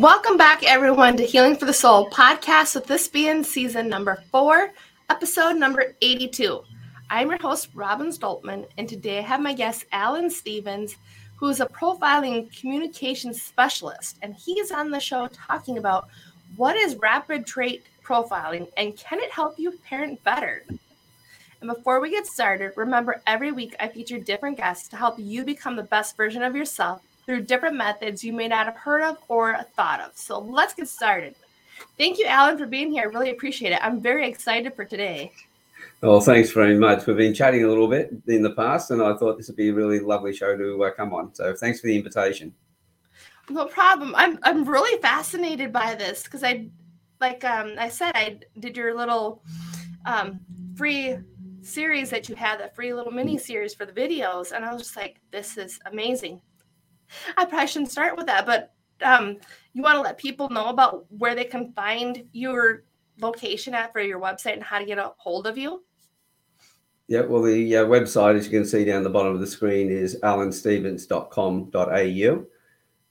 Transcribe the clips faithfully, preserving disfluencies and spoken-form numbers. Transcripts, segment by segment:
Welcome back, everyone, to Healing for the Soul podcast, with this being season number four, episode number eighty-two. I'm your host, Robin Stoltman, and today I have my guest, Alan Stevens, who is a profiling communication specialist, and he's on the show talking about what is rapid trait profiling and can it help you parent better? And before we get started, remember every week I feature different guests to help you become the best version of yourself through different methods you may not have heard of or thought of. So let's get started. Thank you, Alan, for being here. I really appreciate it. I'm very excited for today. Oh, thanks very much. We've been chatting a little bit in the past, and I thought this would be a really lovely show to uh, come on. So thanks for the invitation. No problem. I'm I'm really fascinated by this because I, like um, I said, I did your little um, free series that you had, that free little mini series for the videos, and I was just like, this is amazing. I probably shouldn't start with that, but um, you want to let people know about where they can find your location at for your website and how to get a hold of you? Yeah, well, the uh, website, as you can see down the bottom of the screen, is alan stevens dot com dot a u.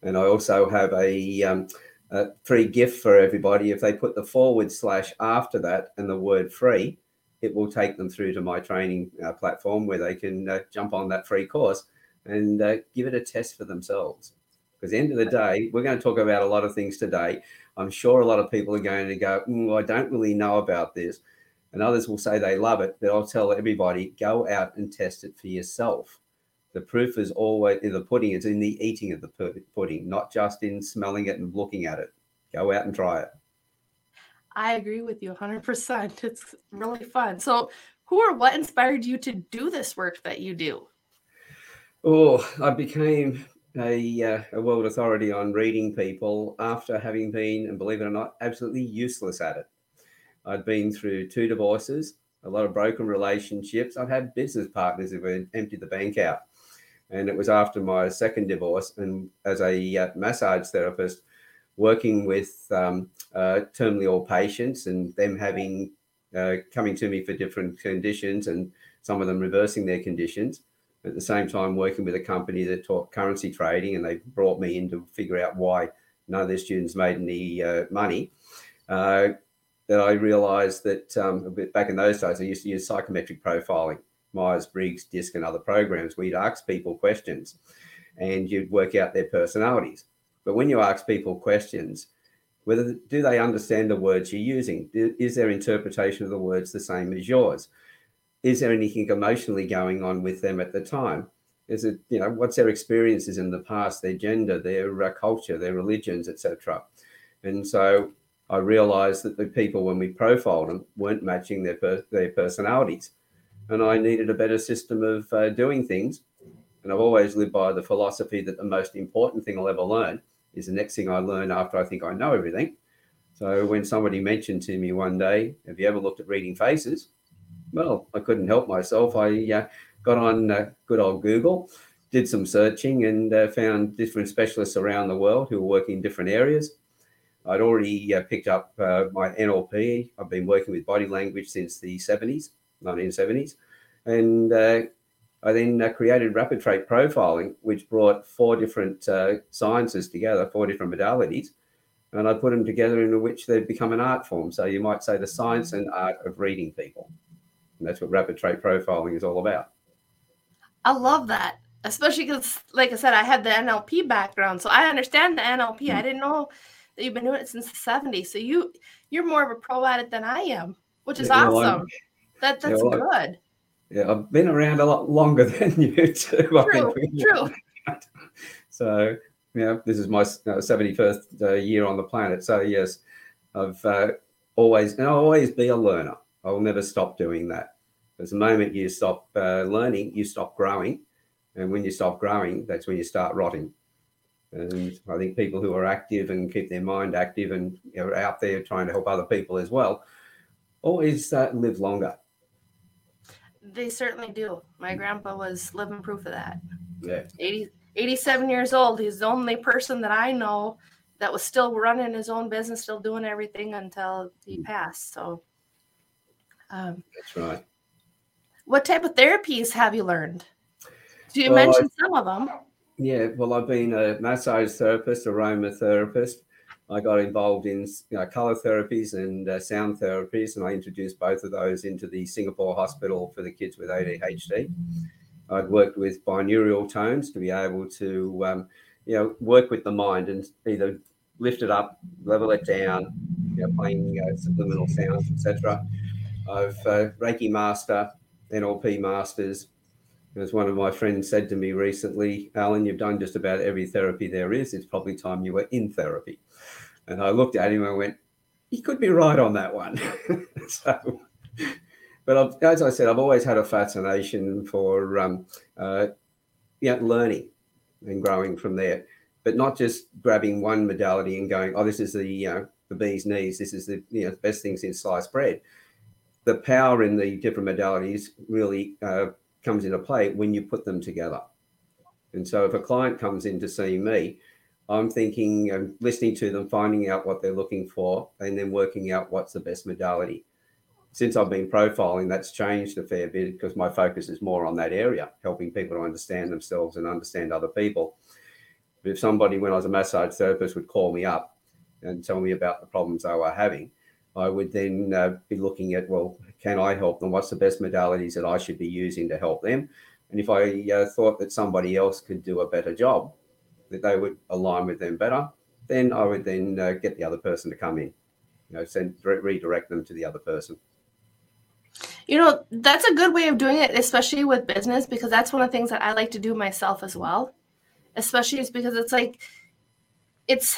And I also have a, um, a free gift for everybody. If they put the forward slash after that and the word free, it will take them through to my training uh, platform where they can uh, jump on that free course and uh, give it a test for themselves. Because at the end of the day, we're going to talk about a lot of things today. I'm sure a lot of people are going to go, mm, I don't really know about this. And others will say they love it, but I'll tell everybody, go out and test it for yourself. The proof is always in the pudding. It's in the eating of the pudding, not just in smelling it and looking at it. Go out and try it. I agree with you one hundred percent. It's really fun. So who or what inspired you to do this work that you do? Oh, I became a, uh, a world authority on reading people after having been, and believe it or not, absolutely useless at it. I'd been through two divorces, a lot of broken relationships. I'd had business partners who had emptied the bank out. And it was after my second divorce, and as a uh, massage therapist, working with um, uh, terminally ill patients and them having uh, coming to me for different conditions and some of them reversing their conditions. At the same time, working with a company that taught currency trading, and they brought me in to figure out why none of their students made any uh, money. Uh, that I realised that um, a bit back in those days, I used to use psychometric profiling, Myers Briggs, D I S C, and other programs where you'd ask people questions and you'd work out their personalities. But when you ask people questions, whether do they understand the words you're using? Is their interpretation of the words the same as yours? Is there anything emotionally going on with them at the time? Is it, you know, what's their experiences in the past, their gender, their culture, their religions, et cetera? And so I realized that the people, when we profiled them, weren't matching their per- their personalities. And I needed a better system of uh, doing things. And I've always lived by the philosophy that the most important thing I'll ever learn is the next thing I learn after I think I know everything. So when somebody mentioned to me one day, have you ever looked at reading faces? Well, I couldn't help myself. I uh, got on uh, good old Google, did some searching, and uh, found different specialists around the world who were working in different areas. I'd already uh, picked up uh, my N L P. I've been working with body language since the seventies, nineteen seventies. And uh, I then uh, created Rapid Trait Profiling, which brought four different uh, sciences together, four different modalities. And I put them together into which they've become an art form. So you might say the science and art of reading people. And that's what rapid trait profiling is all about. I love that, especially because, like I said, I had the N L P background, so I understand the N L P. Mm-hmm. I didn't know that you've been doing it since the seventies. So you, you're more of a pro at it than I am, which is yeah, awesome. Well, that That's yeah, well, good. Yeah, I've been around a lot longer than you too. True, true. So, yeah, this is my seventy-first uh, year on the planet. So, yes, I've uh, always, and I'll always be a learner. I will never stop doing that. Because the moment you stop uh, learning, you stop growing. And when you stop growing, that's when you start rotting. And I think people who are active and keep their mind active and are out there trying to help other people as well, always uh, live longer. They certainly do. My grandpa was living proof of that. Yeah. eighty, eighty-seven years old. He's the only person that I know that was still running his own business, still doing everything until he passed. So. Um, That's right. What type of therapies have you learned? Do you well, mention I, some of them? Yeah, well, I've been a massage therapist, aromatherapist. I got involved in you know, colour therapies and uh, sound therapies, and I introduced both of those into the Singapore Hospital for the Kids with A D H D. I'd worked with binaural tones to be able to, um, you know, work with the mind and either lift it up, level it down, you know, playing you know, subliminal sounds, et cetera. I've uh, Reiki master, N L P masters. As one of my friends said to me recently, Alan, you've done just about every therapy there is. It's probably time you were in therapy. And I looked at him and went, he could be right on that one. so, but I've, as I said, I've always had a fascination for um, uh, yeah, learning and growing from there, but not just grabbing one modality and going, oh, this is the, you know, the bee's knees. This is the you know, best thing since sliced bread. The power in the different modalities really uh, comes into play when you put them together. And so if a client comes in to see me, I'm thinking and listening to them, finding out what they're looking for, and then working out what's the best modality. Since I've been profiling, that's changed a fair bit because my focus is more on that area, helping people to understand themselves and understand other people. But if somebody, when I was a massage therapist, would call me up and tell me about the problems they were having, I would then uh, be looking at, well, can I help them? What's the best modalities that I should be using to help them? And if I uh, thought that somebody else could do a better job, that they would align with them better, then I would then uh, get the other person to come in, you know, send re- redirect them to the other person. You know, that's a good way of doing it, especially with business, because that's one of the things that I like to do myself as well, especially is because it's like, it's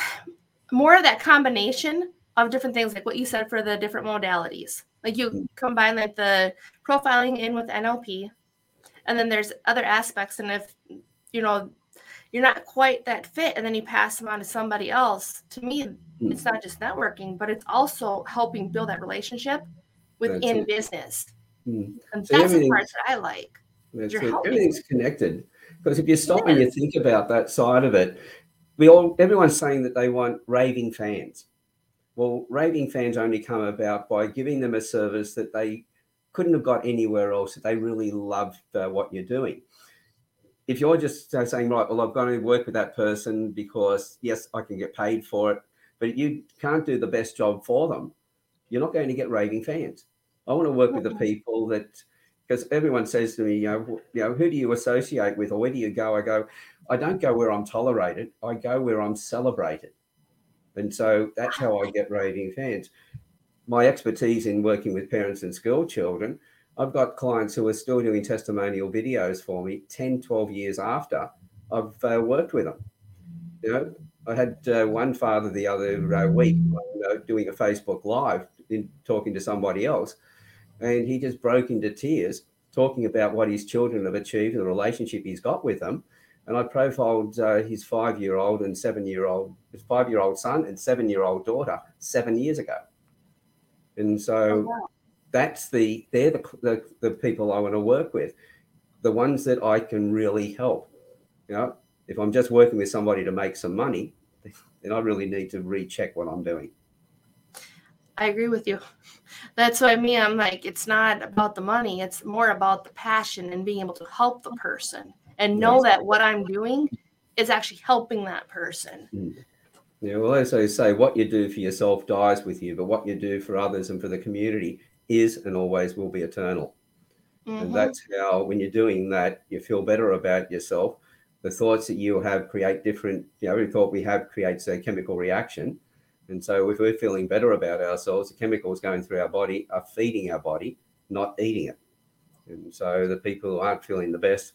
more of that combination of different things, like what you said for the different modalities. Like you combine like the profiling in with N L P, and then there's other aspects. And if, you know, you're not quite that fit and then you pass them on to somebody else, to me, it's not just networking, but it's also helping build that relationship within that's business. Mm. And so that's the part that I like. That's you're it. Helping. Everything's connected. Because if you stop yeah. and you think about that side of it, we all everyone's saying that they want raving fans. Well, raving fans only come about by giving them a service that they couldn't have got anywhere else, that they really loved uh, what you're doing. If you're just saying, right, well, I've got to work with that person because, yes, I can get paid for it, but you can't do the best job for them, you're not going to get raving fans. I want to work with the people that, because everyone says to me, you know, you know, who do you associate with or where do you go? I go, I don't go where I'm tolerated. I go where I'm celebrated. And so that's how I get raving fans. My expertise in working with parents and school children, I've got clients who are still doing testimonial videos for me ten, twelve years after I've uh, worked with them. You know, I had uh, one father the other uh, week uh, doing a Facebook Live in, talking to somebody else, and he just broke into tears talking about what his children have achieved and the relationship he's got with them. And I profiled uh, his five-year-old and seven-year-old, his five-year-old son and seven-year-old daughter seven years ago. And so... Oh, wow. That's the, they're the, the the people I want to work with, the ones that I can really help. You know, if I'm just working with somebody to make some money, then I really need to recheck what I'm doing. I agree with you. That's what I mean. I'm like, it's not about the money. It's more about the passion and being able to help the person and know yes. that what I'm doing is actually helping that person. Mm. Yeah, well, as I say, what you do for yourself dies with you, but what you do for others and for the community is and always will be eternal. Mm-hmm. And that's how, when you're doing that, you feel better about yourself. The thoughts that you have create different, you know, every thought we have creates a chemical reaction. And so if we're feeling better about ourselves, the chemicals going through our body are feeding our body, not eating it. And so the people who aren't feeling the best,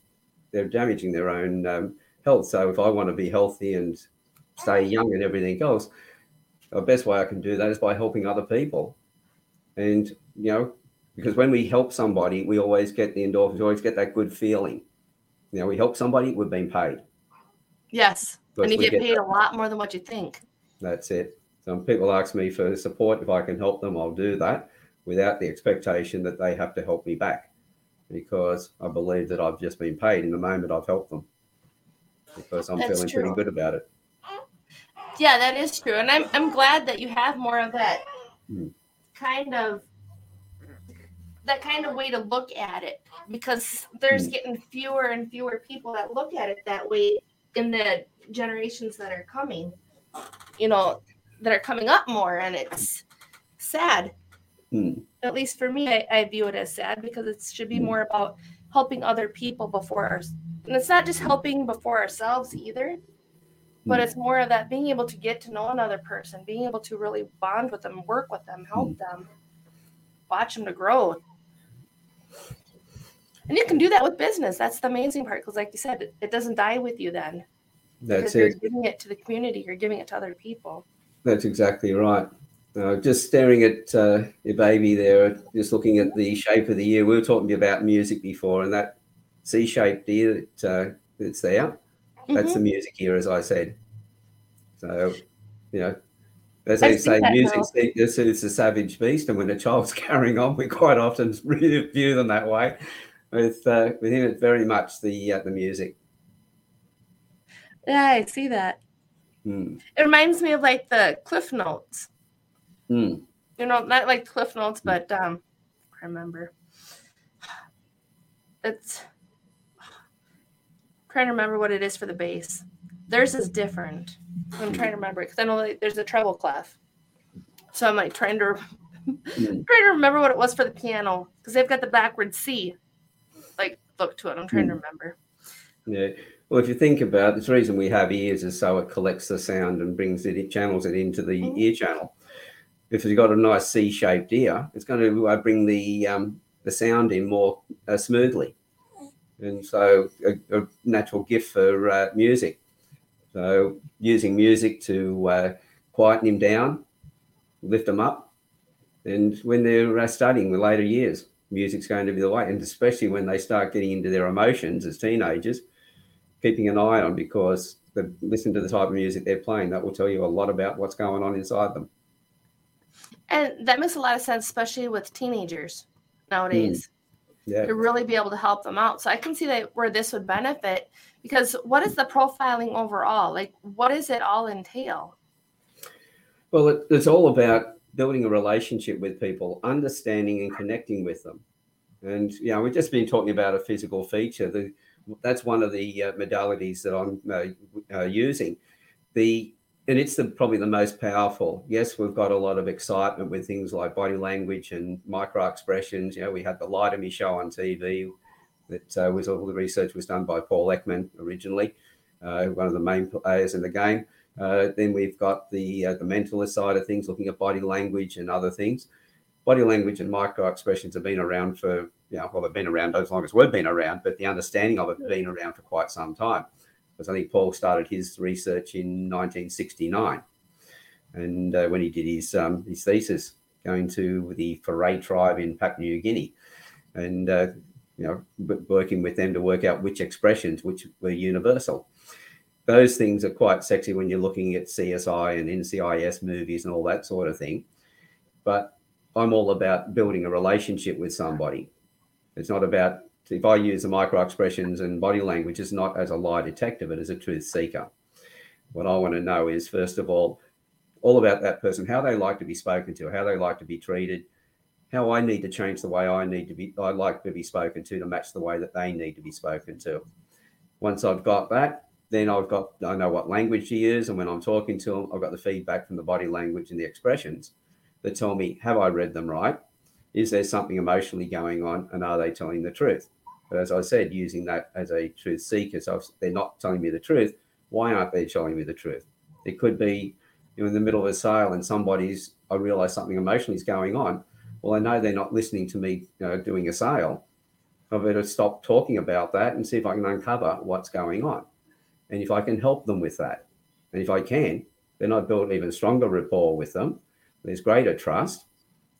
they're damaging their own um, health. So if I want to be healthy and stay young and everything else, the best way I can do that is by helping other people. And, you know, because when we help somebody, we always get the endorphins, we always get that good feeling. You know, we help somebody, we've been paid. Yes. And you get, get paid that. a lot more than what you think. That's it. Some people ask me for support. If I can help them, I'll do that without the expectation that they have to help me back, because I believe that I've just been paid in the moment I've helped them, because I'm That's feeling true. pretty good about it. Yeah, that is true. And I'm I'm glad that you have more of that. Mm. kind of that kind of way to look at it, because there's getting fewer and fewer people that look at it that way in the generations that are coming. You know, that are coming up more, and it's sad. Mm. At least for me, I, I view it as sad, because it should be more about helping other people before our, and it's not just helping before ourselves either, but it's more of that being able to get to know another person, being able to really bond with them, work with them, help them, watch them to grow. And you can do that with business. That's the amazing part, because like you said, it, it doesn't die with you then. That's it. You're giving it to the community. You're giving it to other people. That's exactly right. Uh, just staring at uh, your baby there, just looking at the shape of the ear. We were talking about music before, and that C-shaped ear that, uh, that's there, that's mm-hmm. the music ear, as I said. So, you know, as I they say, music is a savage beast, and when a child's carrying on, we quite often really view them that way. With uh, with him, it's very much the uh, the music. Yeah, I see that. Mm. It reminds me of like the Cliff Notes. Mm. You know, not like Cliff Notes, but um, I remember. It's I'm trying to remember what it is for the bass. Theirs is different. I'm trying to remember it, because I know like, there's a treble clef. So I'm like trying to mm. trying to remember what it was for the piano, because they've got the backward C. Like look to it. I'm trying to remember. Yeah. Well, if you think about it, the reason we have ears is so it collects the sound and brings it, it channels it into the mm-hmm. ear channel. If you've got a nice C-shaped ear, it's going to bring the um, the sound in more uh, smoothly. And so a, a natural gift for uh, music. So using music to uh, quieten him down, lift him up. And when they're uh, studying the later years, music's going to be the way, and especially when they start getting into their emotions as teenagers, keeping an eye on, because they listen to the type of music they're playing. That will tell you a lot about what's going on inside them. And that makes a lot of sense, especially with teenagers nowadays, mm. yeah. to really be able to help them out. So I can see that where this would benefit, because what is the profiling overall? Like, what does it all entail? Well, it, it's all about building a relationship with people, understanding and connecting with them. And, you know, we've just been talking about a physical feature. The, that's one of the uh, modalities that I'm uh, uh, using. The And it's the, probably the most powerful. Yes, we've got a lot of excitement with things like body language and micro-expressions. You know, we had the Lie to Me show on T V that uh, was all the research was done by Paul Ekman originally, uh, one of the main players in the game. Uh, then we've got the uh, the mentalist side of things, looking at body language and other things. Body language and micro expressions have been around for, you know, well, they've been around as long as we've been around, but the understanding of it has been around for quite some time. Because I think Paul started his research in nineteen sixty-nine, and uh, when he did his um, his thesis, going to the Fore tribe in Papua New Guinea, and uh, you know, working with them to work out which expressions which were universal. Those things are quite sexy when you're looking at C S I and N C I S movies and all that sort of thing. But I'm all about building a relationship with somebody. It's not about, if I use the micro-expressions and body language, it's not as a lie detector, but as a truth seeker. What I want to know is, first of all, all about that person, how they like to be spoken to, how they like to be treated, how I need to change the way I need to be, I like to be spoken to to match the way that they need to be spoken to. Once I've got that, then I've got, I know what language to use, and when I'm talking to them, I've got the feedback from the body language and the expressions that tell me, have I read them right? Is there something emotionally going on, and are they telling the truth? But as I said, using that as a truth seeker, so if they're not telling me the truth, why aren't they telling me the truth? It could be, you know, in the middle of a sale and somebody's, I realize something emotionally is going on. Well, I know they're not listening to me, you know, doing a sale. I better stop talking about that and see if I can uncover what's going on. And if I can help them with that, and if I can, then I build even stronger rapport with them. There's greater trust.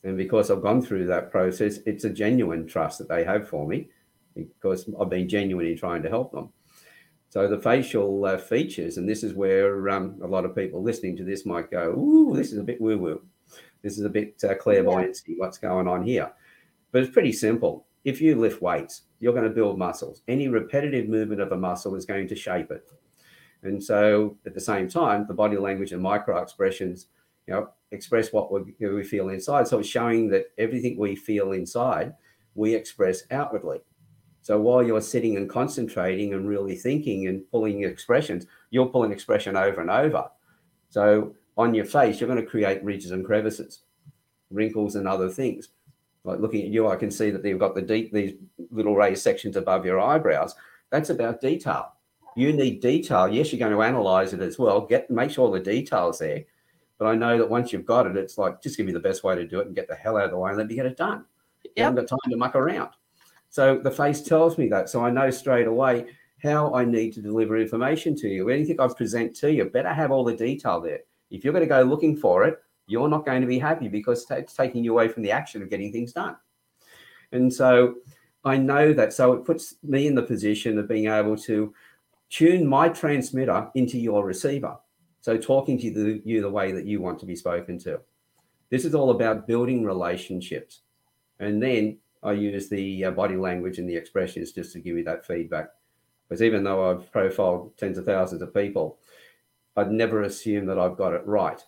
And because I've gone through that process, it's a genuine trust that they have for me, because I've been genuinely trying to help them. So the facial uh, features, and this is where um, a lot of people listening to this might go, ooh, this is a bit woo-woo. This is a bit uh, clairvoyancy, what's going on here. But it's pretty simple. If you lift weights, you're going to build muscles. Any repetitive movement of a muscle is going to shape it. And so at the same time, the body language and micro expressions, you know, express what we, you know, we feel inside. So it's showing that everything we feel inside, we express outwardly. So while you're sitting and concentrating and really thinking and pulling expressions, you'll pull an expression over and over. So on your face, you're going to create ridges and crevices, wrinkles and other things. Like looking at you, I can see that you've got the deep, these little raised sections above your eyebrows. That's about detail. You need detail. Yes, you're going to analyze it as well. Get, make sure the detail's there. But I know that once you've got it, it's like, just give me the best way to do it and get the hell out of the way and let me get it done. Yep. You haven't got time to muck around. So the face tells me that. So I know straight away how I need to deliver information to you. Anything I present to you, better have all the detail there. If you're going to go looking for it, you're not going to be happy because it's taking you away from the action of getting things done. And so I know that. So it puts me in the position of being able to tune my transmitter into your receiver. So talking to you the, you the way that you want to be spoken to. This is all about building relationships. And then I use the body language and the expressions just to give you that feedback. Because even though I've profiled tens of thousands of people, I'd never assume that I've got it right.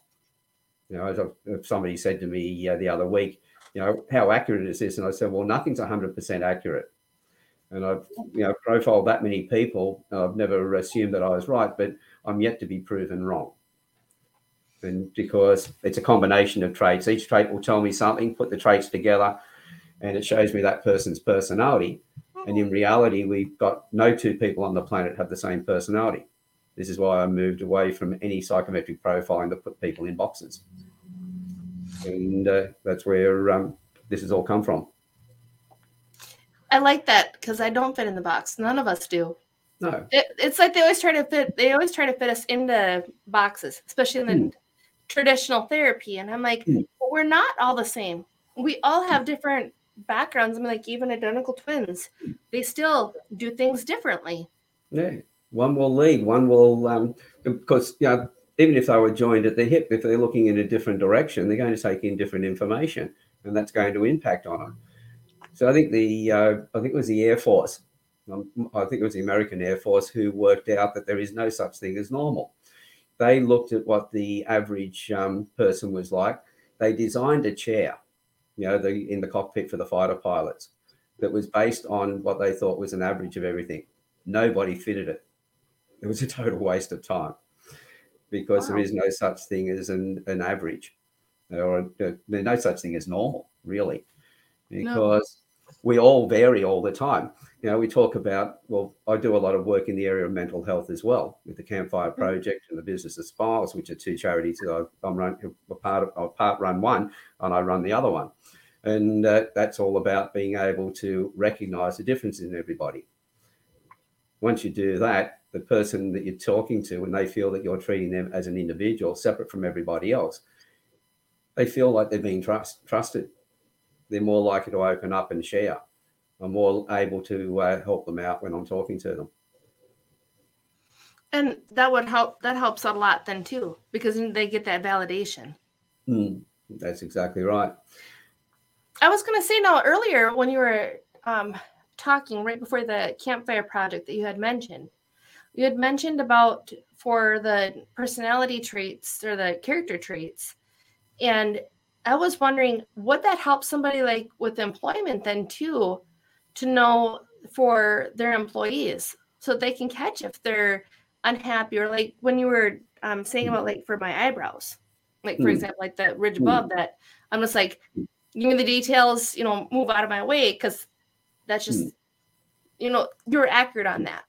You know, as I've, somebody said to me uh, the other week, you know, how accurate is this? And I said, well, nothing's one hundred percent accurate. And I've, you know, profiled that many people. I've never assumed that I was right, but I'm yet to be proven wrong. And because it's a combination of traits. Each trait will tell me something, put the traits together, and it shows me that person's personality. And in reality, we've got no two people on the planet have the same personality. This is why I moved away from any psychometric profiling that put people in boxes. And uh, that's where um, this has all come from. I like that because I don't fit in the box. None of us do. No. It, it's like they always try to fit. They always try to fit us into boxes, especially in the mm. traditional therapy. And I'm like, mm. well, we're not all the same. We all have different backgrounds. I mean, like even identical twins, they still do things differently. Yeah. One will lead, one will, um, because you know, even if they were joined at the hip, if they're looking in a different direction, they're going to take in different information, and that's going to impact on them. So I think the, uh, I think it was the Air Force, um, I think it was the American Air Force who worked out that there is no such thing as normal. They looked at what the average um, person was like. They designed a chair, you know, the, in the cockpit for the fighter pilots that was based on what they thought was an average of everything. Nobody fitted it. It was a total waste of time because wow. there is no such thing as an, an average or uh, there's no such thing as normal, really, because no. we all vary all the time. You know, we talk about, well, I do a lot of work in the area of mental health as well with the Campfire Project mm-hmm. and the Business of Smiles, which are two charities that I've, I'm run, a part of, I part run one and I run the other one. And uh, that's all about being able to recognise the difference in everybody. Once you do that, the person that you're talking to, when they feel that you're treating them as an individual separate from everybody else, they feel like they're being trust, trusted. They're more likely to open up and share. I'm more able to uh, help them out when I'm talking to them. And that would help. That helps a lot then too, because they get that validation. Mm, that's exactly right. I was going to say now earlier when you were um, talking right before the Campfire Project that you had mentioned, you had mentioned about for the personality traits or the character traits. And I was wondering would that help somebody like with employment then too, to know for their employees so they can catch if they're unhappy or like when you were um, saying about like for my eyebrows, like for mm. example, like that ridge above mm. that I'm just like, give me the details, you know, move out of my way. Cause that's just, mm. you know, you're accurate on that.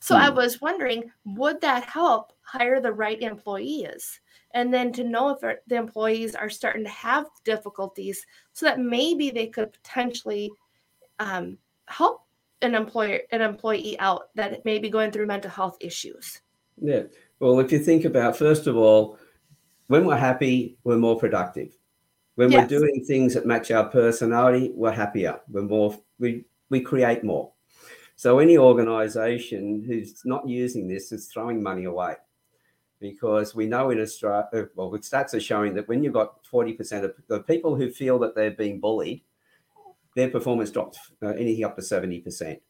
So I was wondering, would that help hire the right employees? And then to know if the employees are starting to have difficulties so that maybe they could potentially um, help an employer, an employee out that may be going through mental health issues. Yeah. Well, if you think about, first of all, when we're happy, we're more productive. When yes. we're doing things that match our personality, we're happier. We're more, we, we create more. So any organisation who's not using this is throwing money away because we know in Australia, well, the stats are showing that when you've got forty percent of the people who feel that they're being bullied, their performance drops uh, anything up to seventy percent.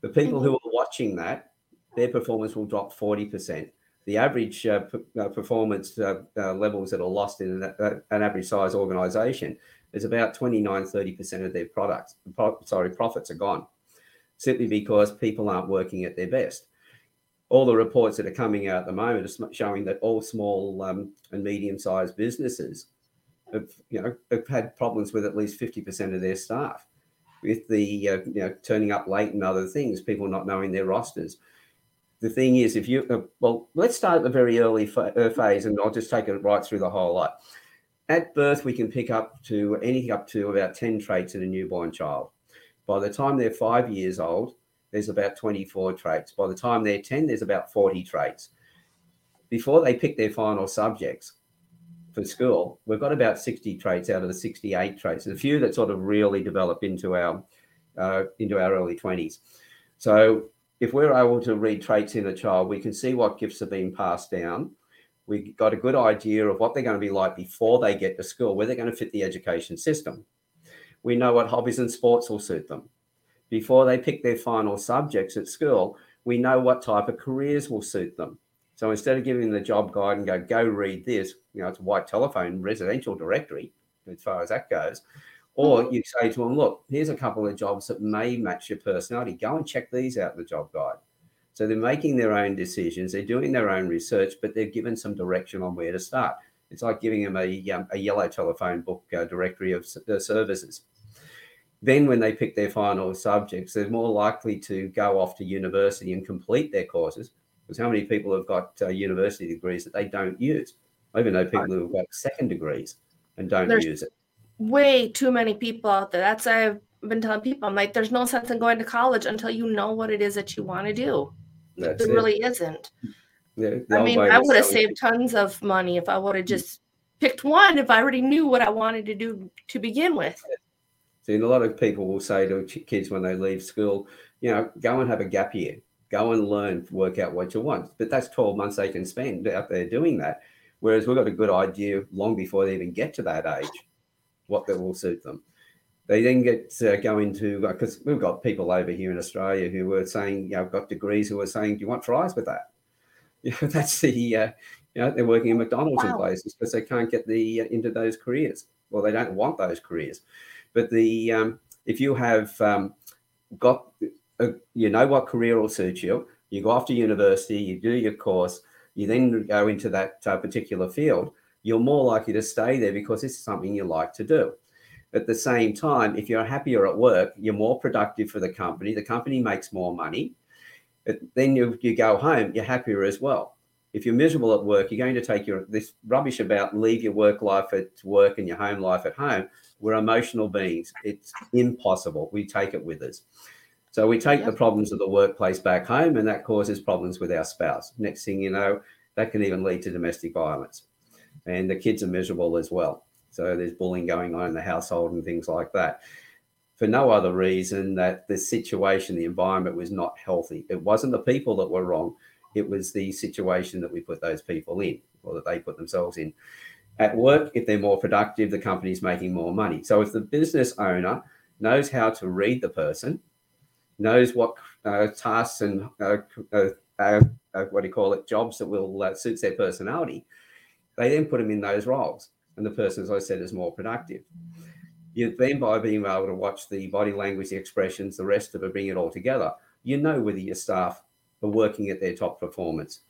The people who are watching that, their performance will drop forty percent. The average uh, p- uh, performance uh, uh, levels that are lost in an, uh, an average size organisation is about twenty-nine, thirty percent of their products, pro- sorry, profits are gone. Simply because people aren't working at their best. all the reports that are coming out at the moment are showing that all small um, and medium-sized businesses have, you know, have had problems with at least fifty percent of their staff, with the uh, you know, turning up late and other things, people not knowing their rosters. The thing is, if you uh, well, let's start at the very early fa- phase, and I'll just take it right through the whole lot. At birth, we can pick up to anything up to about ten traits in a newborn child. By the time they're five years old, there's about twenty-four traits. By the time they're ten, there's about forty traits. Before they pick their final subjects for school, we've got about sixty traits out of the sixty-eight traits. There's a few that sort of really develop into our uh, into our early twenties. So if we're able to read traits in a child, we can see what gifts have been passed down. We've got a good idea of what they're going to be like before they get to school, where they're going to fit the education system. We know what hobbies and sports will suit them. Before they pick their final subjects at school, we know what type of careers will suit them. So instead of giving the job guide and go, go read this, you know, it's a white telephone residential directory as far as that goes. Or you say to them, look, here's a couple of jobs that may match your personality. Go and check these out in the job guide. So they're making their own decisions. They're doing their own research, but they're given some direction on where to start. It's like giving them a, um, a yellow telephone book uh, directory of uh, services. Then when they pick their final subjects, they're more likely to go off to university and complete their courses, because how many people have got uh, university degrees that they don't use? I even know people who have got second degrees and don't there's use it. Way too many people out there. That's what I've been telling people. I'm like, there's no sense in going to college until you know what it is that you want to do. That's there it. really isn't. Yeah, I mean, I would have saved tons of money if I would have just picked one if I already knew what I wanted to do to begin with. So a lot of people will say to kids when they leave school, you know, go and have a gap year, go and learn, work out what you want. But that's twelve months they can spend out there doing that. Whereas we've got a good idea long before they even get to that age, what that will suit them. They then get uh, go into, because we've got people over here in Australia who were saying, you know, got degrees who are saying, do you want fries with that? You know, that's the, uh, you know, they're working in McDonald's wow. in places because they can't get the uh, into those careers. Well, they don't want those careers. But the um, if you have um, got, a, you know what career will suit you, you go off to university, you do your course, you then go into that uh, particular field, you're more likely to stay there because it's something you like to do. At the same time, if you're happier at work, you're more productive for the company. The company makes more money. But then you, you go home, you're happier as well. If you're miserable at work, you're going to take your this rubbish about leave your work life at work and your home life at home. We're emotional beings. It's impossible. We take it with us. So we take yep. the problems of the workplace back home, and that causes problems with our spouse. Next thing you know, that can even lead to domestic violence. And the kids are miserable as well. So there's bullying going on in the household and things like that. For no other reason that the situation, the environment was not healthy. It wasn't the people that were wrong. It was the situation that we put those people in, or that they put themselves in. At work, if they're more productive, the company's making more money. So if the business owner knows how to read the person, knows what uh, tasks and uh, uh, uh, uh, what do you call it, jobs that will uh, suit their personality, they then put them in those roles. And the person, as I said, is more productive. You then, by being able to watch the body language, the expressions, the rest of it, bring it all together, you know whether your staff are working at their top performance.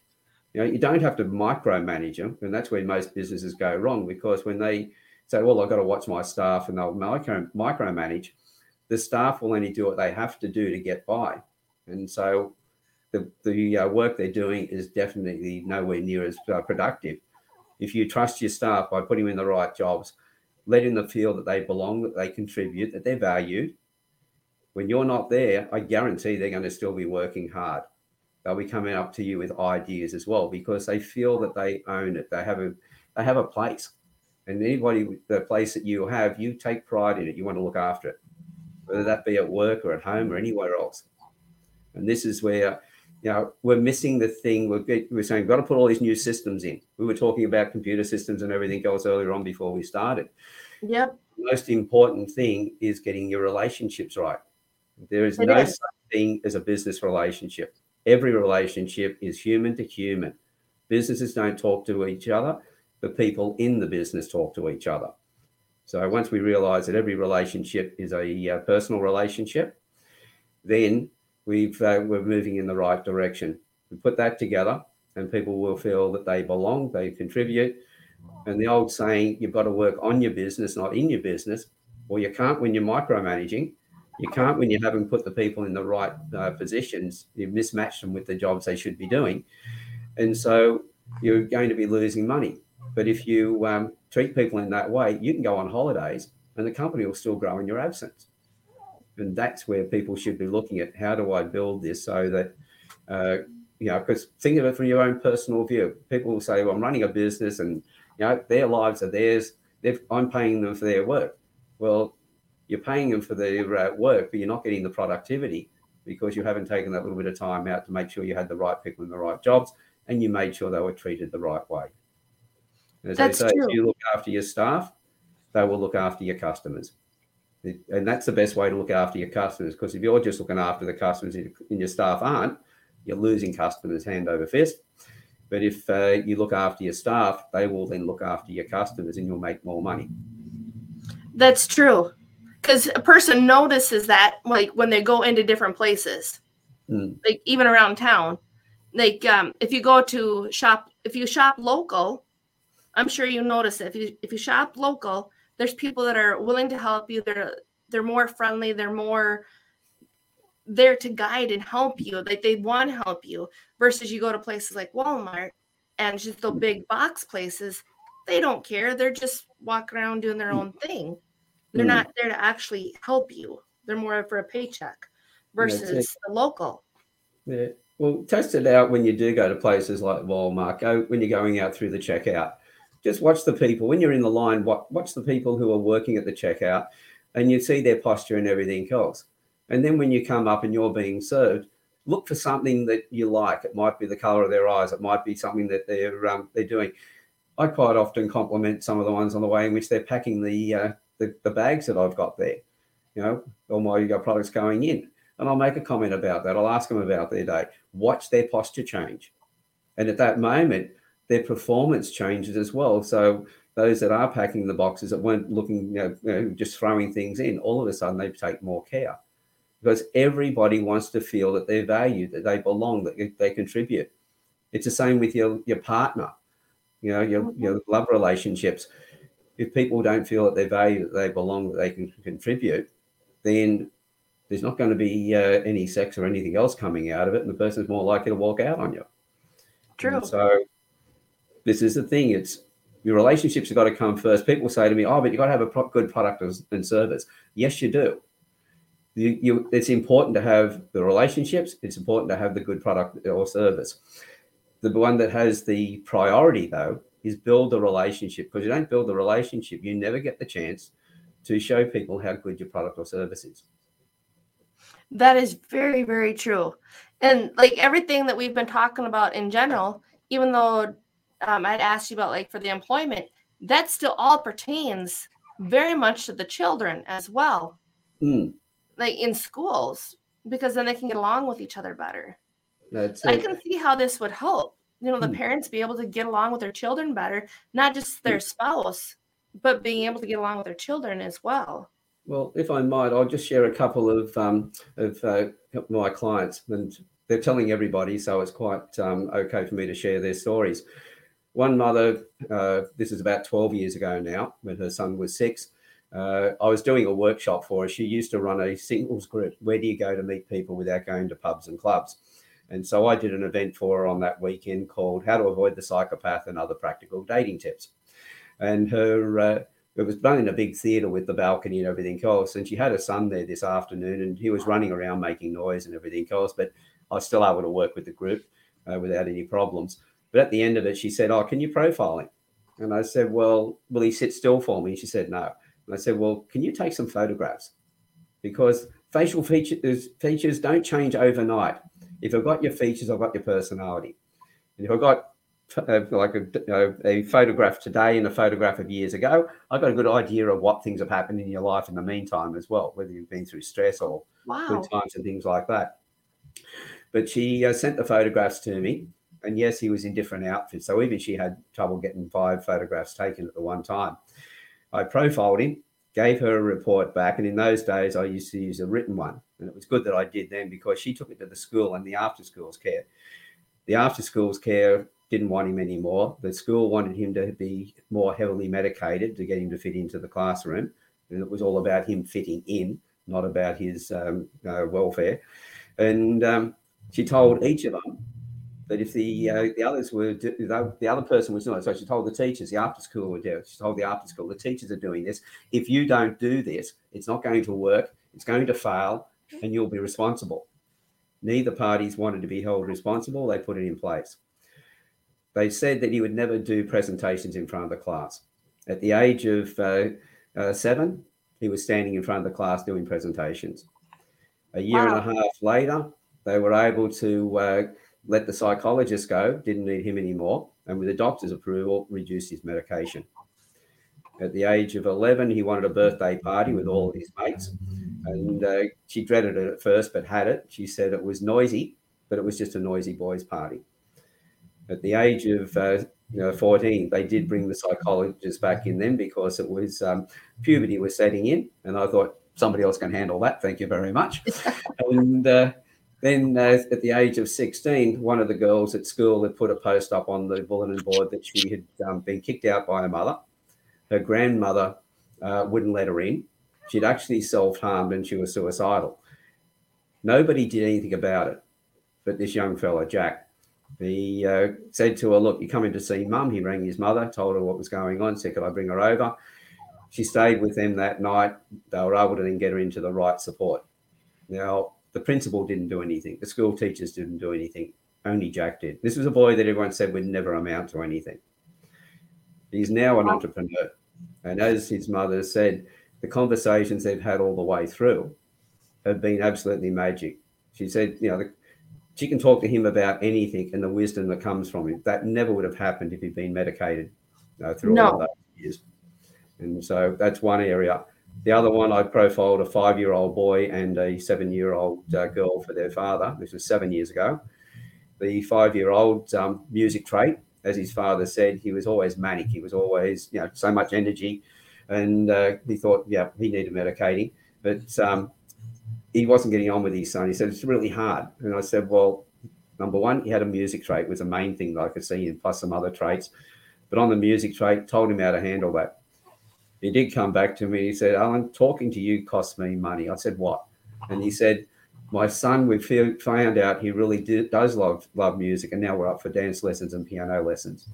You know, you don't have to micromanage them, and that's where most businesses go wrong, because when they say, well, I've got to watch my staff, and they'll micro, micromanage, the staff will only do what they have to do to get by. And so the, the uh, work they're doing is definitely nowhere near as uh, productive. If you trust your staff by putting them in the right jobs, letting them feel that they belong, that they contribute, that they're valued. When you're not there, I guarantee they're going to still be working hard. They'll be coming up to you with ideas as well, because they feel that they own it. They have a they have a place. And anybody with the place that you have, you take pride in it. You want to look after it, whether that be at work or at home or anywhere else. And this is where, you know, we're missing the thing. We're, we're saying we've got to put all these new systems in. We were talking about computer systems and everything else earlier on before we started. Yep. The most important thing is getting your relationships right. There is it no is. such thing as a business relationship. Every relationship is human to human. Businesses don't talk to each other. The people in the business talk to each other. So once we realize that every relationship is a uh, personal relationship, then we've, uh, we're moving in the right direction. and put that together, and people will feel that they belong, they contribute. And the old saying, you've got to work on your business, not in your business. Well, you can't when you're micromanaging. You can't when you haven't put the people in the right uh, positions. You've mismatched them with the jobs they should be doing. And so you're going to be losing money. But if you um, treat people in that way, you can go on holidays and the company will still grow in your absence. And that's where people should be looking at, how do I build this so that, uh, you know, because think of it from your own personal view. People will say, well, I'm running a business and, you know, their lives are theirs. They've, I'm paying them for their work. Well, you're paying them for their uh, work, but you're not getting the productivity because you haven't taken that little bit of time out to make sure you had the right people in the right jobs and you made sure they were treated the right way. As that's they say, true. If you look after your staff, they will look after your customers. And that's the best way to look after your customers, because if you're just looking after the customers and your staff aren't, you're losing customers hand over fist. But if uh, you look after your staff, they will then look after your customers and you'll make more money. That's true. Because a person notices that, like, when they go into different places, mm. like even around town. Like um, if you go to shop, if you shop local, I'm sure you notice it. If you, if you shop local, there's people that are willing to help you. They're they're more friendly. They're more there to guide and help you. Like, they want to help you. Versus you go to places like Walmart and just the big box places, they don't care. They're just walking around doing their own thing. They're not there to actually help you. They're more for a paycheck versus the local. Yeah. Well, test it out when you do go to places like Walmart. Go when you're going out through the checkout. Just watch the people. When you're in the line, watch the people who are working at the checkout, and you see their posture and everything else. And then when you come up and you're being served, look for something that you like. It might be the colour of their eyes. It might be something that they're um, they're doing. I quite often compliment some of the ones on the way in which they're packing the uh, The, the bags that I've got there, you know, all my yoga products going in. And I'll make a comment about that. I'll ask them about their day. Watch their posture change. And at that moment, their performance changes as well. So those that are packing the boxes that weren't looking, you know, you know, just throwing things in, all of a sudden they take more care, because everybody wants to feel that they're valued, that they belong, that they contribute. It's the same with your, your partner, you know, your, your love relationships. If people don't feel that they're valued, that they belong, that they can contribute, then there's not going to be uh, any sex or anything else coming out of it, and the person's more likely to walk out on you. True. And so this is the thing. It's your relationships have got to come first. People say to me, oh, but you've got to have a pro- good product and service. Yes, you do. You, you, it's important to have the relationships. It's important to have the good product or service. The one that has the priority, though, is build a relationship, because you don't build the relationship, you never get the chance to show people how good your product or service is. That is very, very true. And like everything that we've been talking about in general, even though um, I'd asked you about like for the employment, that still all pertains very much to the children as well. Mm. Like in schools, because then they can get along with each other better. That's it. I can see how this would help. You know, the parents be able to get along with their children better, not just their spouse, but being able to get along with their children as well. Well, if I might, I'll just share a couple of um, of uh, my clients, and they're telling everybody, so it's quite um, okay for me to share their stories. One mother, uh, this is about twelve years ago now, when her son was six, uh, I was doing a workshop for her. She used to run a singles group. Where do you go to meet people without going to pubs and clubs? And so I did an event for her on that weekend called How to Avoid the Psychopath and Other Practical Dating Tips. And her uh, it was done in a big theatre with the balcony and everything else. And she had her son there this afternoon, and he was running around making noise and everything else. But I was still able to work with the group uh, without any problems. But at the end of it, she said, oh, can you profile him? And I said, well, will he sit still for me? And she said, no. And I said, well, can you take some photographs? Because facial features, features don't change overnight. If I've got your features, I've got your personality. And if I've got uh, like a, you know, a photograph today and a photograph of years ago, I've got a good idea of what things have happened in your life in the meantime as well, whether you've been through stress or wow. good times and things like that. But she uh, sent the photographs to me. And yes, he was in different outfits. So even she had trouble getting five photographs taken at the one time. I profiled him, gave her a report back. And in those days, I used to use a written one. And it was good that I did then, because she took it to the school and the after schools care. The after schools care didn't want him anymore. The school wanted him to be more heavily medicated to get him to fit into the classroom. And it was all about him fitting in, not about his um, uh, welfare. And um, she told each of them that if the uh, the others were, the other person was not. So she told the teachers, the after school were doing. She told the after school, the teachers are doing this. If you don't do this, it's not going to work. It's going to fail, and you'll be responsible. Neither parties wanted to be held responsible. They put it in place. They said that he would never do presentations in front of the class. At the age of uh, uh, seven, he was standing in front of the class doing presentations. A year wow. and a half later, they were able to uh, let the psychologist go, didn't need him anymore, and with the doctor's approval, reduced his medication. At the age of eleven, he wanted a birthday party with all of his mates, and uh, she dreaded it at first but had it. She said it was noisy, but it was just a noisy boys' party. At the age of uh, you know, fourteen, they did bring the psychologist back in then because it was um, puberty was setting in, and I thought, somebody else can handle that, thank you very much. and uh, then uh, at the age of sixteen, one of the girls at school had put a post up on the bulletin board that she had um, been kicked out by her mother. Her grandmother uh, wouldn't let her in. She'd actually self-harmed and she was suicidal. Nobody did anything about it, but this young fella, Jack, he uh, said to her, look, you come in to see Mum. He rang his mother, told her what was going on, said, could I bring her over? She stayed with them that night. They were able to then get her into the right support. Now, the principal didn't do anything. The school teachers didn't do anything. Only Jack did. This was a boy that everyone said would never amount to anything. He's now an entrepreneur. And as his mother said, the conversations they've had all the way through have been absolutely magic. She said, you know, the, she can talk to him about anything and the wisdom that comes from him. That never would have happened if he'd been medicated uh, through no. all of those years. And so that's one area. The other one, I profiled a five-year-old boy and a seven-year-old uh, girl for their father. This was seven years ago. The five-year-old's um, music trait, as his father said, he was always manic. He was always, you know, so much energy. And uh, he thought, yeah, he needed medicating. But um, he wasn't getting on with his son. He said, it's really hard. And I said, well, number one, he had a music trait, was the main thing that I could see, and plus some other traits. But on the music trait, told him how to handle that. He did come back to me. He said, Alan, talking to you costs me money. I said, what? And he said, my son, we found out he really did, does love, love music, and now we're up for dance lessons and piano lessons.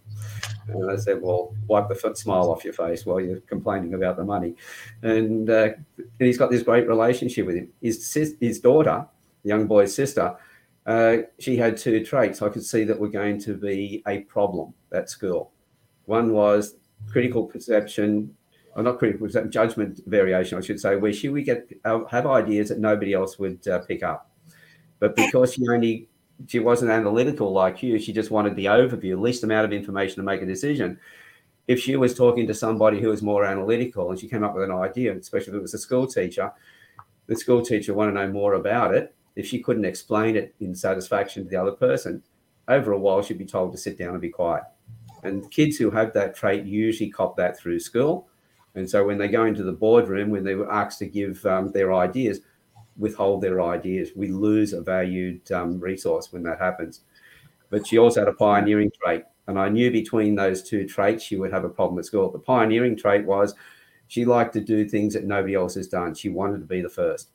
And I said, well, wipe the foot smile off your face while you're complaining about the money. And, uh, and he's got this great relationship with him. His, sis- his daughter, the young boy's sister, uh, she had two traits. I could see that were going to be a problem at school. One was critical perception, or not critical, judgment variation, I should say, where she would get, have ideas that nobody else would uh, pick up. But because she only, she wasn't analytical like you, she just wanted the overview, least amount of information to make a decision. If she was talking to somebody who was more analytical and she came up with an idea, especially if it was a school teacher, the school teacher wanted to know more about it. If she couldn't explain it in satisfaction to the other person, over a while she'd be told to sit down and be quiet. And kids who have that trait usually cop that through school. And so when they go into the boardroom, when they were asked to give um, their ideas, withhold their ideas. We lose a valued um, resource when that happens. But she also had a pioneering trait. And I knew between those two traits, she would have a problem at school. The pioneering trait was she liked to do things that nobody else has done. She wanted to be the first.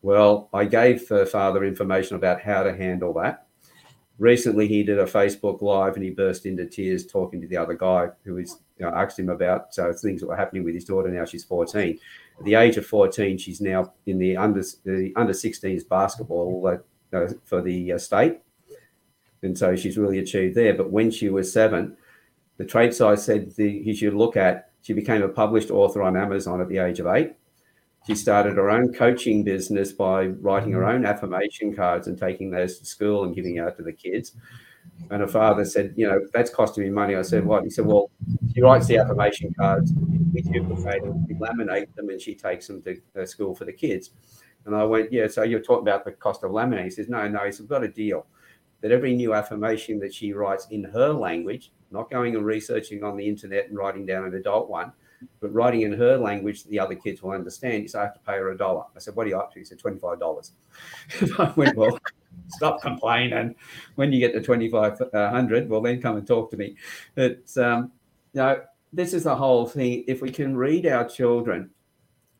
Well, I gave her father information about how to handle that. Recently, he did a Facebook Live and he burst into tears talking to the other guy who is, you know, asked him about uh, things that were happening with his daughter. Now she's fourteen. At the age of fourteen, she's now in the under the under sixteens basketball uh, uh, for the uh, state. And so she's really achieved there. But when she was seven, the traits I said the, he should look at, she became a published author on Amazon at the age of eight. She started her own coaching business by writing her own affirmation cards and taking those to school and giving out to the kids. And her father said, you know, that's costing me money. I said, what? He said, well, she writes the affirmation cards. We duplicate them, we laminate them, and she takes them to school for the kids. And I went, yeah, so you're talking about the cost of laminating. He says, no, no. He said, we've got a deal that every new affirmation that she writes in her language, not going and researching on the internet and writing down an adult one, But writing in her language that the other kids will understand, he said, I have to pay her a dollar. I said, what are you up to? He said, twenty-five dollars. I went, well, stop complaining. When you get to twenty-five hundred, well, then come and talk to me. But, um, you know, this is the whole thing. If we can read our children,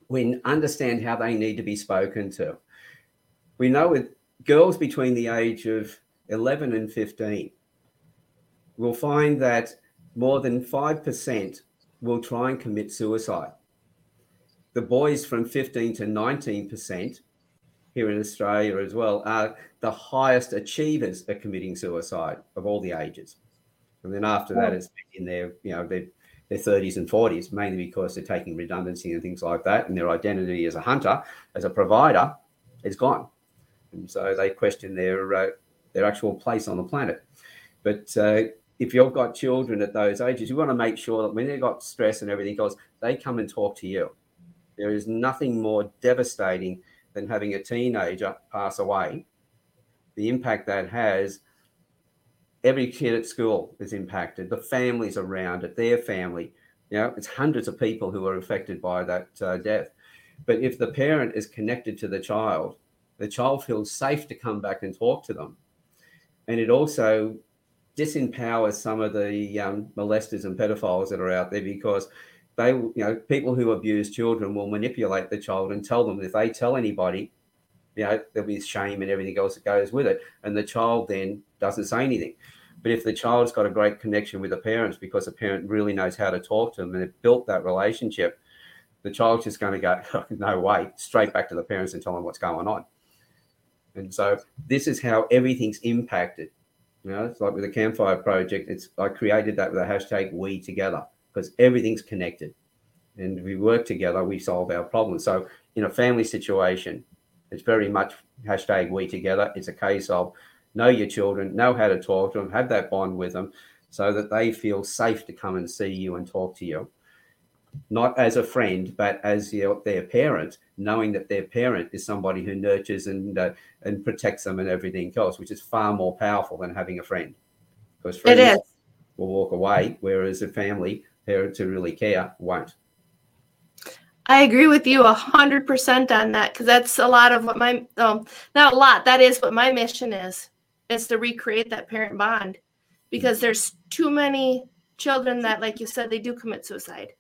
we understand how they need to be spoken to. We know with girls between the age of eleven and fifteen, we'll find that more than five percent will try and commit suicide. The boys from fifteen to nineteen percent here in Australia as well are the highest achievers at committing suicide of all the ages. And then after that, it's in their, you know, their, their thirties and forties, mainly because they're taking redundancy and things like that. And their identity as a hunter, as a provider, is gone. And so they question their, uh, their actual place on the planet. But uh, if you've got children at those ages, you want to make sure that when they've got stress and everything else, they come and talk to you. There is nothing more devastating than having a teenager pass away. The impact that has, every kid at school is impacted. The families around it, their family, you know, it's hundreds of people who are affected by that uh, death. But if the parent is connected to the child, the child feels safe to come back and talk to them. And it also disempowers some of the um, molesters and pedophiles that are out there, because they, you know, people who abuse children will manipulate the child and tell them if they tell anybody, you know, there'll be shame and everything else that goes with it. And the child then doesn't say anything. But if the child's got a great connection with the parents, because the parent really knows how to talk to them and they've built that relationship, the child's just going to go, oh, no way, straight back to the parents and tell them what's going on. And so this is how everything's impacted. You know, it's like with the Campfire Project, it's I created that with a hashtag WeTogether, because everything's connected. And we work together, we solve our problems. So in a family situation, it's very much hashtag WeTogether. It's a case of know your children, know how to talk to them, have that bond with them so that they feel safe to come and see you and talk to you. Not as a friend, but as your, their parent, knowing that their parent is somebody who nurtures and uh, and protects them and everything else, which is far more powerful than having a friend. Because friends will walk away, whereas a family, parents who really care, won't. I agree with you one hundred percent on that, because that's a lot of what my, um, not a lot, that is what my mission is, is to recreate that parent bond. Because there's too many children that, like you said, they do commit suicide.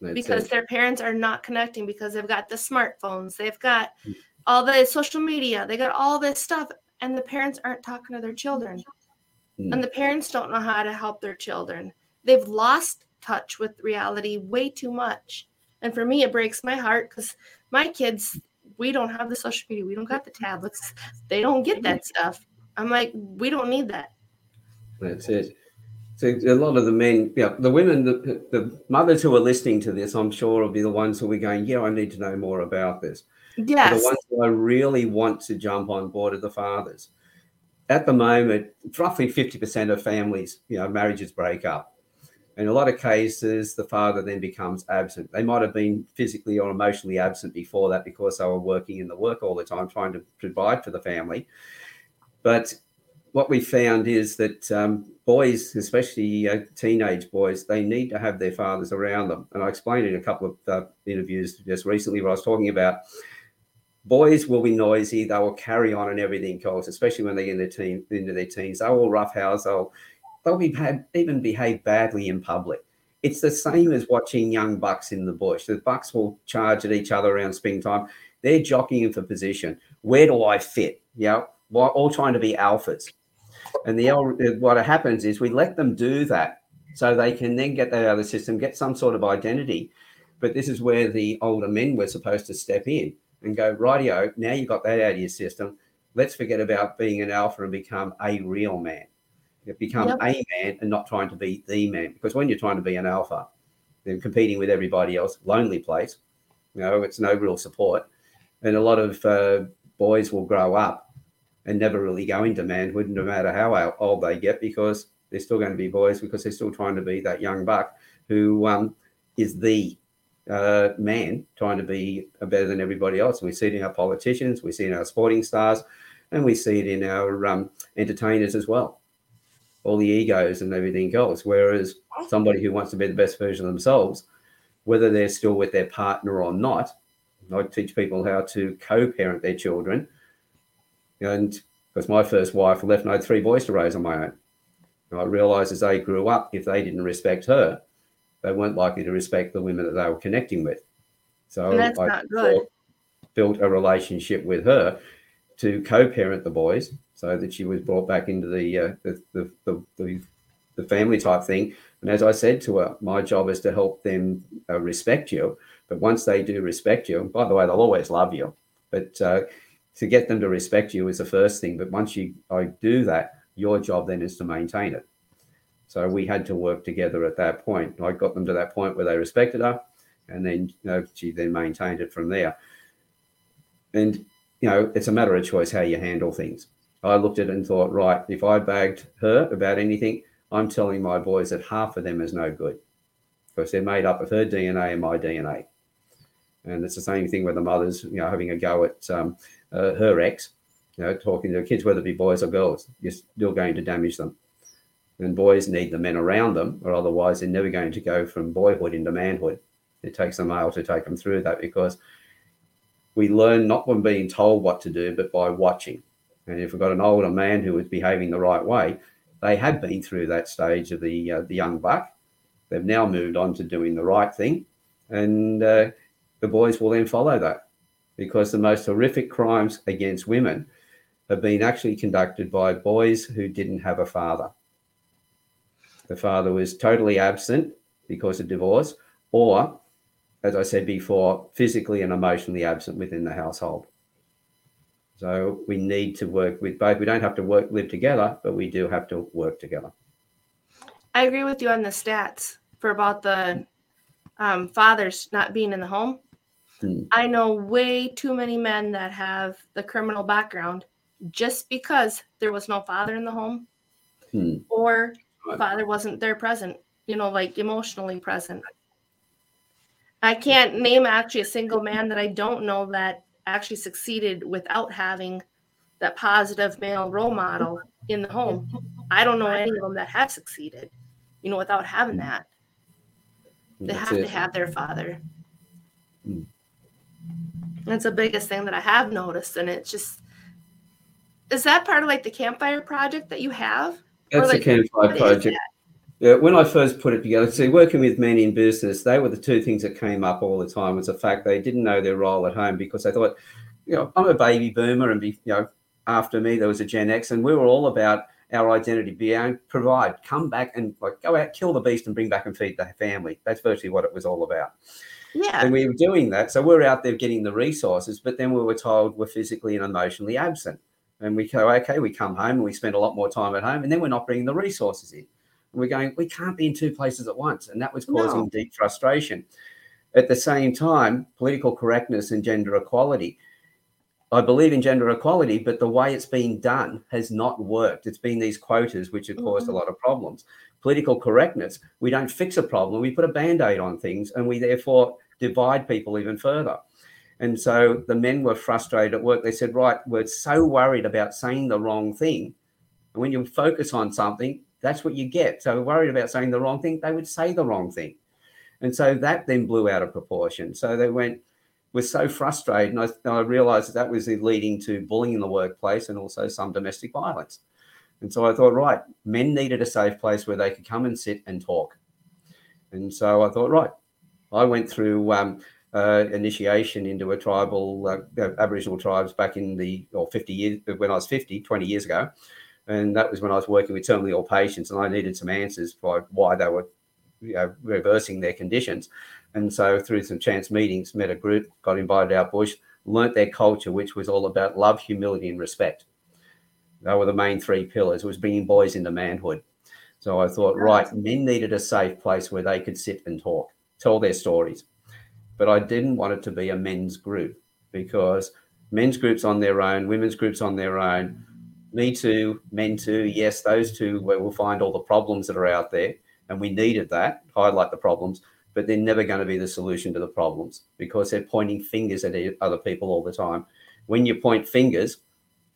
That's because it. Their parents are not connecting, because they've got the smartphones, they've got all the social media, they got all this stuff, and the parents aren't talking to their children. Mm. And the parents don't know how to help their children. They've lost touch with reality way too much. And for me, it breaks my heart, because my kids, we don't have the social media, we don't got the tablets, they don't get that stuff. I'm like, we don't need that. That's it. So a lot of the men, you know, the women, the, the mothers who are listening to this, I'm sure will be the ones who will be going, yeah, I need to know more about this. Yes. But the ones who I really want to jump on board are the fathers. At the moment, roughly fifty percent of families, you know, marriages break up. In a lot of cases, the father then becomes absent. They might have been physically or emotionally absent before that, because they were working in the work all the time, trying to provide for the family. But what we found is that um, boys, especially uh, teenage boys, they need to have their fathers around them. And I explained in a couple of uh, interviews just recently what I was talking about. Boys will be noisy. They will carry on and everything else, especially when they get in their teen, into their teens. They will roughhouse. They'll, they'll be, even behave badly in public. It's the same as watching young bucks in the bush. The bucks will charge at each other around springtime. They're jockeying for position. Where do I fit? You know, all trying to be alphas. And the what happens is we let them do that so they can then get that out of the system, get some sort of identity. But this is where the older men were supposed to step in and go, rightio, now you've got that out of your system. Let's forget about being an alpha and become a real man. Become yep. a man and not trying to be the man. Because when you're trying to be an alpha, then competing with everybody else, lonely place, you know, it's no real support. And a lot of uh, boys will grow up and never really go into manhood, no matter how old they get, because they're still going to be boys, because they're still trying to be that young buck who um, is the uh, man, trying to be better than everybody else. And we see it in our politicians, we see it in our sporting stars, and we see it in our um, entertainers as well, all the egos and everything else. Whereas somebody who wants to be the best version of themselves whether they're still with their partner or not. I teach people how to co-parent their children. And because my first wife left, and I had three boys to raise on my own. And I realised as they grew up, if they didn't respect her, they weren't likely to respect the women that they were connecting with. So and that's I not good. built a relationship with her to co-parent the boys so that she was brought back into the, uh, the, the, the, the, the family type thing. And as I said to her, my job is to help them uh, respect you. But once they do respect you, by the way, they'll always love you. But uh, to get them to respect you is the first thing. But once you I do that, your job then is to maintain it. So we had to work together at that point. I got them to that point where they respected her, and then you know, she then maintained it from there. And, you know, it's a matter of choice how you handle things. I looked at it and thought, right, if I bagged her about anything, I'm telling my boys that half of them is no good because they're made up of her D N A and my D N A. And it's the same thing with the mothers, you know, having a go at um, uh, her ex, you know, talking to their kids, whether it be boys or girls, you're still going to damage them. And boys need the men around them, or otherwise they're never going to go from boyhood into manhood. It takes a male to take them through that, because we learn not from being told what to do, but by watching. And if we've got an older man who is behaving the right way, they have been through that stage of the uh, the young buck. They've now moved on to doing the right thing. And uh, the boys will then follow that, because the most horrific crimes against women have been actually conducted by boys who didn't have a father. The father was totally absent because of divorce, or, as I said before, physically and emotionally absent within the household. So we need to work with both. We don't have to work, live together, but we do have to work together. I agree with you on the stats for about the um, fathers not being in the home. Hmm. I know way too many men that have the criminal background just because there was no father in the home, hmm. or father wasn't there present, you know, like emotionally present. I can't name actually a single man that I don't know that actually succeeded without having that positive male role model in the home. I don't know any of them that have succeeded, you know, without having that. They That's have it. to have their father. Mm. That's the biggest thing that I have noticed. And it's just, is that part of like the Campfire Project that you have? That's like, a Campfire Project. Yeah, when I first put it together, see, working with men in business, they were the two things that came up all the time. Was the fact they didn't know their role at home, because they thought, you know, I'm a baby boomer, and be, you know, after me there was a Gen X, and we were all about our identity being provide, come back and like go out, kill the beast, and bring back and feed the family. That's virtually what it was all about. Yeah, and we were doing that, so we're out there getting the resources, but then we were told we're physically and emotionally absent. And we go, okay, we come home and we spend a lot more time at home, and then we're not bringing the resources in. And we're going, we can't be in two places at once. And that was causing no. deep frustration. At the same time, political correctness and gender equality. I believe in gender equality, but the way it's being done has not worked. It's been these quotas which have caused mm-hmm. a lot of problems. Political correctness, we don't fix a problem. We put a Band-Aid on things, and we therefore divide people even further. And so the men were frustrated at work. They said, right, we're so worried about saying the wrong thing. And when you focus on something, that's what you get. So worried about saying the wrong thing, they would say the wrong thing. And so that then blew out of proportion. So they went, we're so frustrated. And I, and I realized that that was leading to bullying in the workplace and also some domestic violence. And so I thought, right, men needed a safe place where they could come and sit and talk. And so I thought, right, I went through... Um, Uh, initiation into a tribal, uh, Aboriginal tribes back in the, or fifty years, when I was fifty, twenty years ago. And that was when I was working with terminally ill patients, and I needed some answers for why they were, you know, reversing their conditions. And so through some chance meetings, met a group, got invited out bush, learnt their culture, which was all about love, humility, and respect. They were the main three pillars. It was bringing boys into manhood. So I thought, right, men needed a safe place where they could sit and talk, tell their stories. But I didn't want it to be a men's group, because men's groups on their own, women's groups on their own, me too, men too, yes, those two where we'll find all the problems that are out there. And we needed that, highlight the problems, but they're never going to be the solution to the problems, because they're pointing fingers at other people all the time. When you point fingers,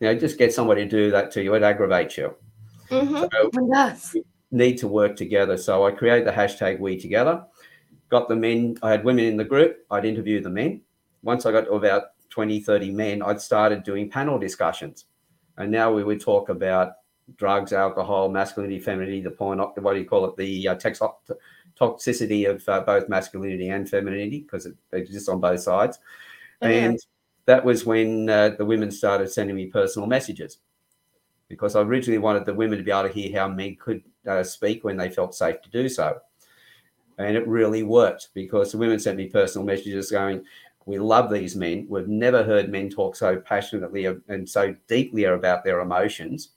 you know, just get somebody to do that to you, it aggravates you. Mm-hmm. So yes. We need to work together. So I created the hashtag WeTogether. got the men. I had women in the group. I'd interview the men. Once I got to about twenty, thirty men, I'd started doing panel discussions. And now we would talk about drugs, alcohol, masculinity, femininity, the porn, what do you call it, the uh, text, toxicity of uh, both masculinity and femininity, because it exists on both sides. Mm-hmm. And that was when uh, the women started sending me personal messages, because I originally wanted the women to be able to hear how men could uh, speak when they felt safe to do so. And it really worked, because the women sent me personal messages going, we love these men. We've never heard men talk so passionately and so deeply about their emotions.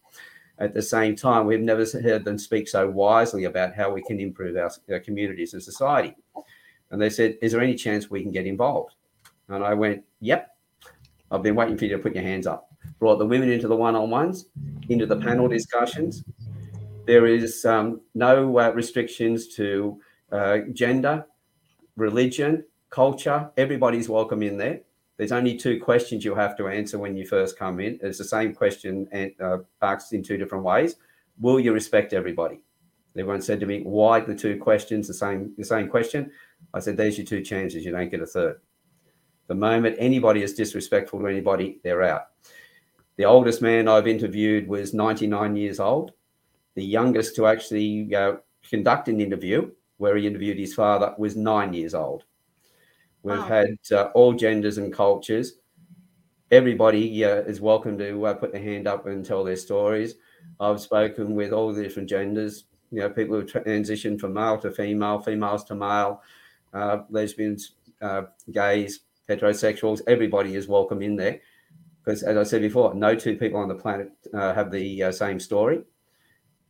At the same time, we've never heard them speak so wisely about how we can improve our, our communities and society. And they said, is there any chance we can get involved? And I went, yep, I've been waiting for you to put your hands up. Brought the women into the one-on-ones, into the panel discussions. There is um, no uh, restrictions to uh, gender, religion, culture. Everybody's welcome in there. There's only two questions you have to answer when you first come in. It's the same question and uh, asked in two different ways. Will you respect everybody? Everyone said to me, why the two questions, the same, the same question? I said, there's your two chances. You don't get a third. The moment anybody is disrespectful to anybody, they're out. The oldest man I've interviewed was ninety-nine years old. The youngest to actually uh, conduct an interview, where he interviewed his father, was nine years old. We've wow. had uh, all genders and cultures. Everybody uh, is welcome to uh, put their hand up and tell their stories. I've spoken with all the different genders, you know, people who transitioned from male to female, females to male, uh, lesbians, uh, gays, heterosexuals. Everybody is welcome in there, because, as I said before, no two people on the planet uh, have the uh, same story.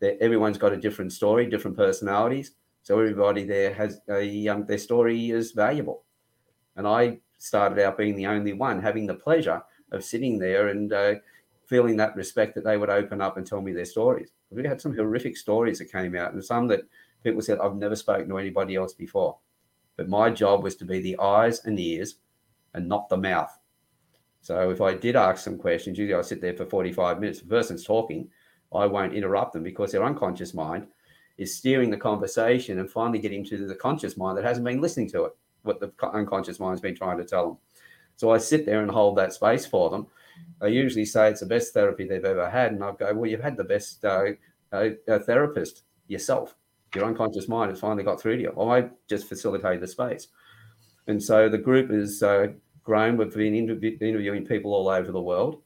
They're, everyone's got a different story, different personalities. So everybody there has a um, their story is valuable. And I started out being the only one, having the pleasure of sitting there and uh, feeling that respect that they would open up and tell me their stories. We had some horrific stories that came out, and some that people said, I've never spoken to anybody else before. But my job was to be the eyes and ears and not the mouth. So if I did ask some questions, usually I sit there for forty-five minutes. The person's talking, I won't interrupt them, because their unconscious mind is steering the conversation and finally getting to the conscious mind that hasn't been listening to it, what the unconscious mind's been trying to tell them. So I sit there and hold that space for them. I usually say it's the best therapy they've ever had. And I go, well, you've had the best uh, uh, therapist yourself. Your unconscious mind has finally got through to you. Well, I just facilitate the space. And so the group has uh, grown. We've been interview- interviewing people all over the world.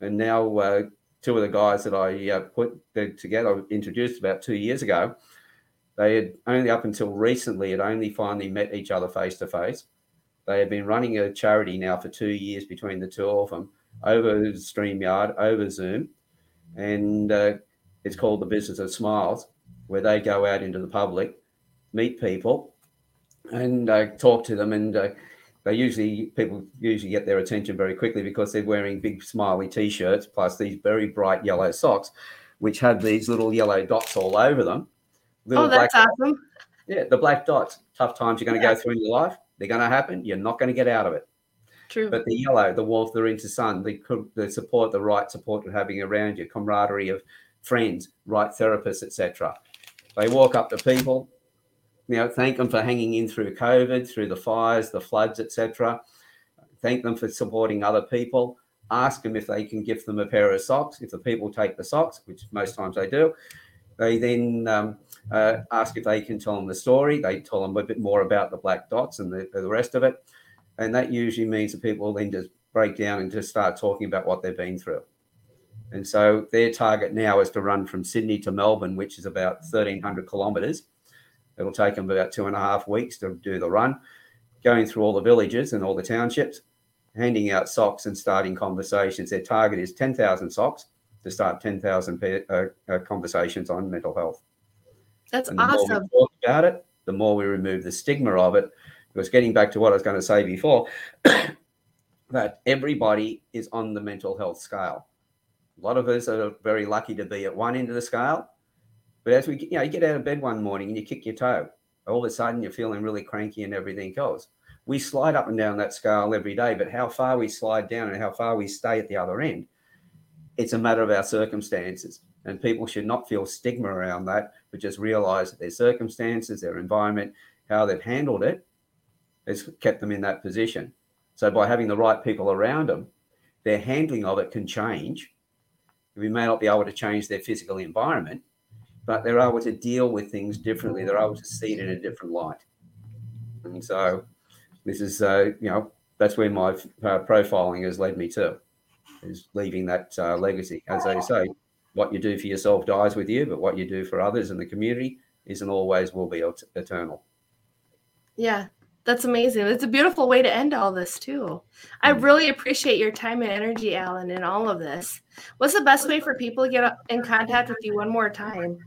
And now uh, two of the guys that I uh, put together, introduced about two years ago, they had only up until recently had only finally met each other face-to-face. They had been running a charity now for two years between the two of them, over StreamYard, over Zoom. And uh, it's called the Business of Smiles, where they go out into the public, meet people, and uh, talk to them. And uh, they usually, people usually get their attention very quickly, because they're wearing big smiley T-shirts, plus these very bright yellow socks, which have these little yellow dots all over them. Little oh, that's black awesome. Dots. Yeah, the black dots. Tough times you're going to yeah. go through in your life. They're going to happen. You're not going to get out of it. True. But the yellow, the warmth, the into sun, the, the support, the right support you're having around you, camaraderie of friends, right therapists, et cetera. They walk up to people, you know, thank them for hanging in through COVID, through the fires, the floods, et cetera. Thank them for supporting other people. Ask them if they can give them a pair of socks. If the people take the socks, which most times they do, they then um, uh, ask if they can tell them the story. They tell them a bit more about the black dots and the, the rest of it. And that usually means that people then just break down and just start talking about what they've been through. And so their target now is to run from Sydney to Melbourne, which is about thirteen hundred kilometres. It'll take them about two and a half weeks to do the run, going through all the villages and all the townships, handing out socks and starting conversations. Their target is ten thousand socks, to start ten thousand uh, uh, conversations on mental health. That's and the awesome. More we talk about it, the more we remove the stigma of it. Because getting back to what I was going to say before, that everybody is on the mental health scale. A lot of us are very lucky to be at one end of the scale. But as we you know, you get out of bed one morning and you kick your toe, all of a sudden you're feeling really cranky and everything else. We slide up and down that scale every day, but how far we slide down and how far we stay at the other end, it's a matter of our circumstances, and people should not feel stigma around that, but just realize that their circumstances, their environment, how they've handled it has kept them in that position. So by having the right people around them, their handling of it can change. We may not be able to change their physical environment, but they're able to deal with things differently. They're able to see it in a different light. And so this is, uh, you know, that's where my uh, profiling has led me to, is leaving that uh, legacy. As they say, what you do for yourself dies with you, but what you do for others and the community isn't always will be eternal. Yeah, that's amazing. It's a beautiful way to end all this too. I really appreciate your time and energy, Alan, in all of this. What's the best way for people to get in contact with you one more time?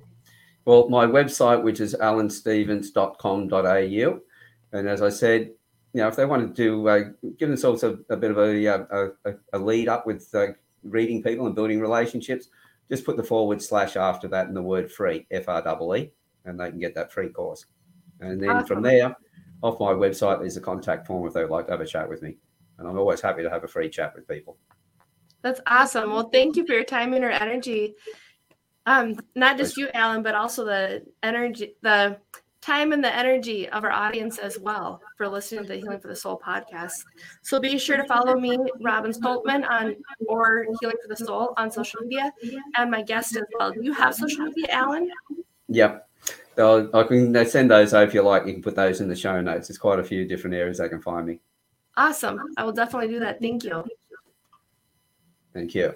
Well, my website, which is alan stevens dot com dot a u. And as I said, you know, if they want to do, uh, give themselves a, a bit of a, a, a lead up with uh, reading people and building relationships, just put the forward slash after that and the word free, F R E E, and they can get that free course. And then awesome. From there, off my website, there's a contact form if they would like to have a chat with me. And I'm always happy to have a free chat with people. That's awesome. Well, thank you for your time and your energy. Um, not just you, Alan, but also the energy, the time and the energy of our audience as well for listening to the Healing for the Soul podcast. So be sure to follow me, Robin Stoltman, on or Healing for the Soul on social media, and my guest as well. Do you have social media, Alan? Yep. I'll, I can send those over if you like. You can put those in the show notes. There's quite a few different areas they can find me. Awesome. I will definitely do that. Thank you. Thank you.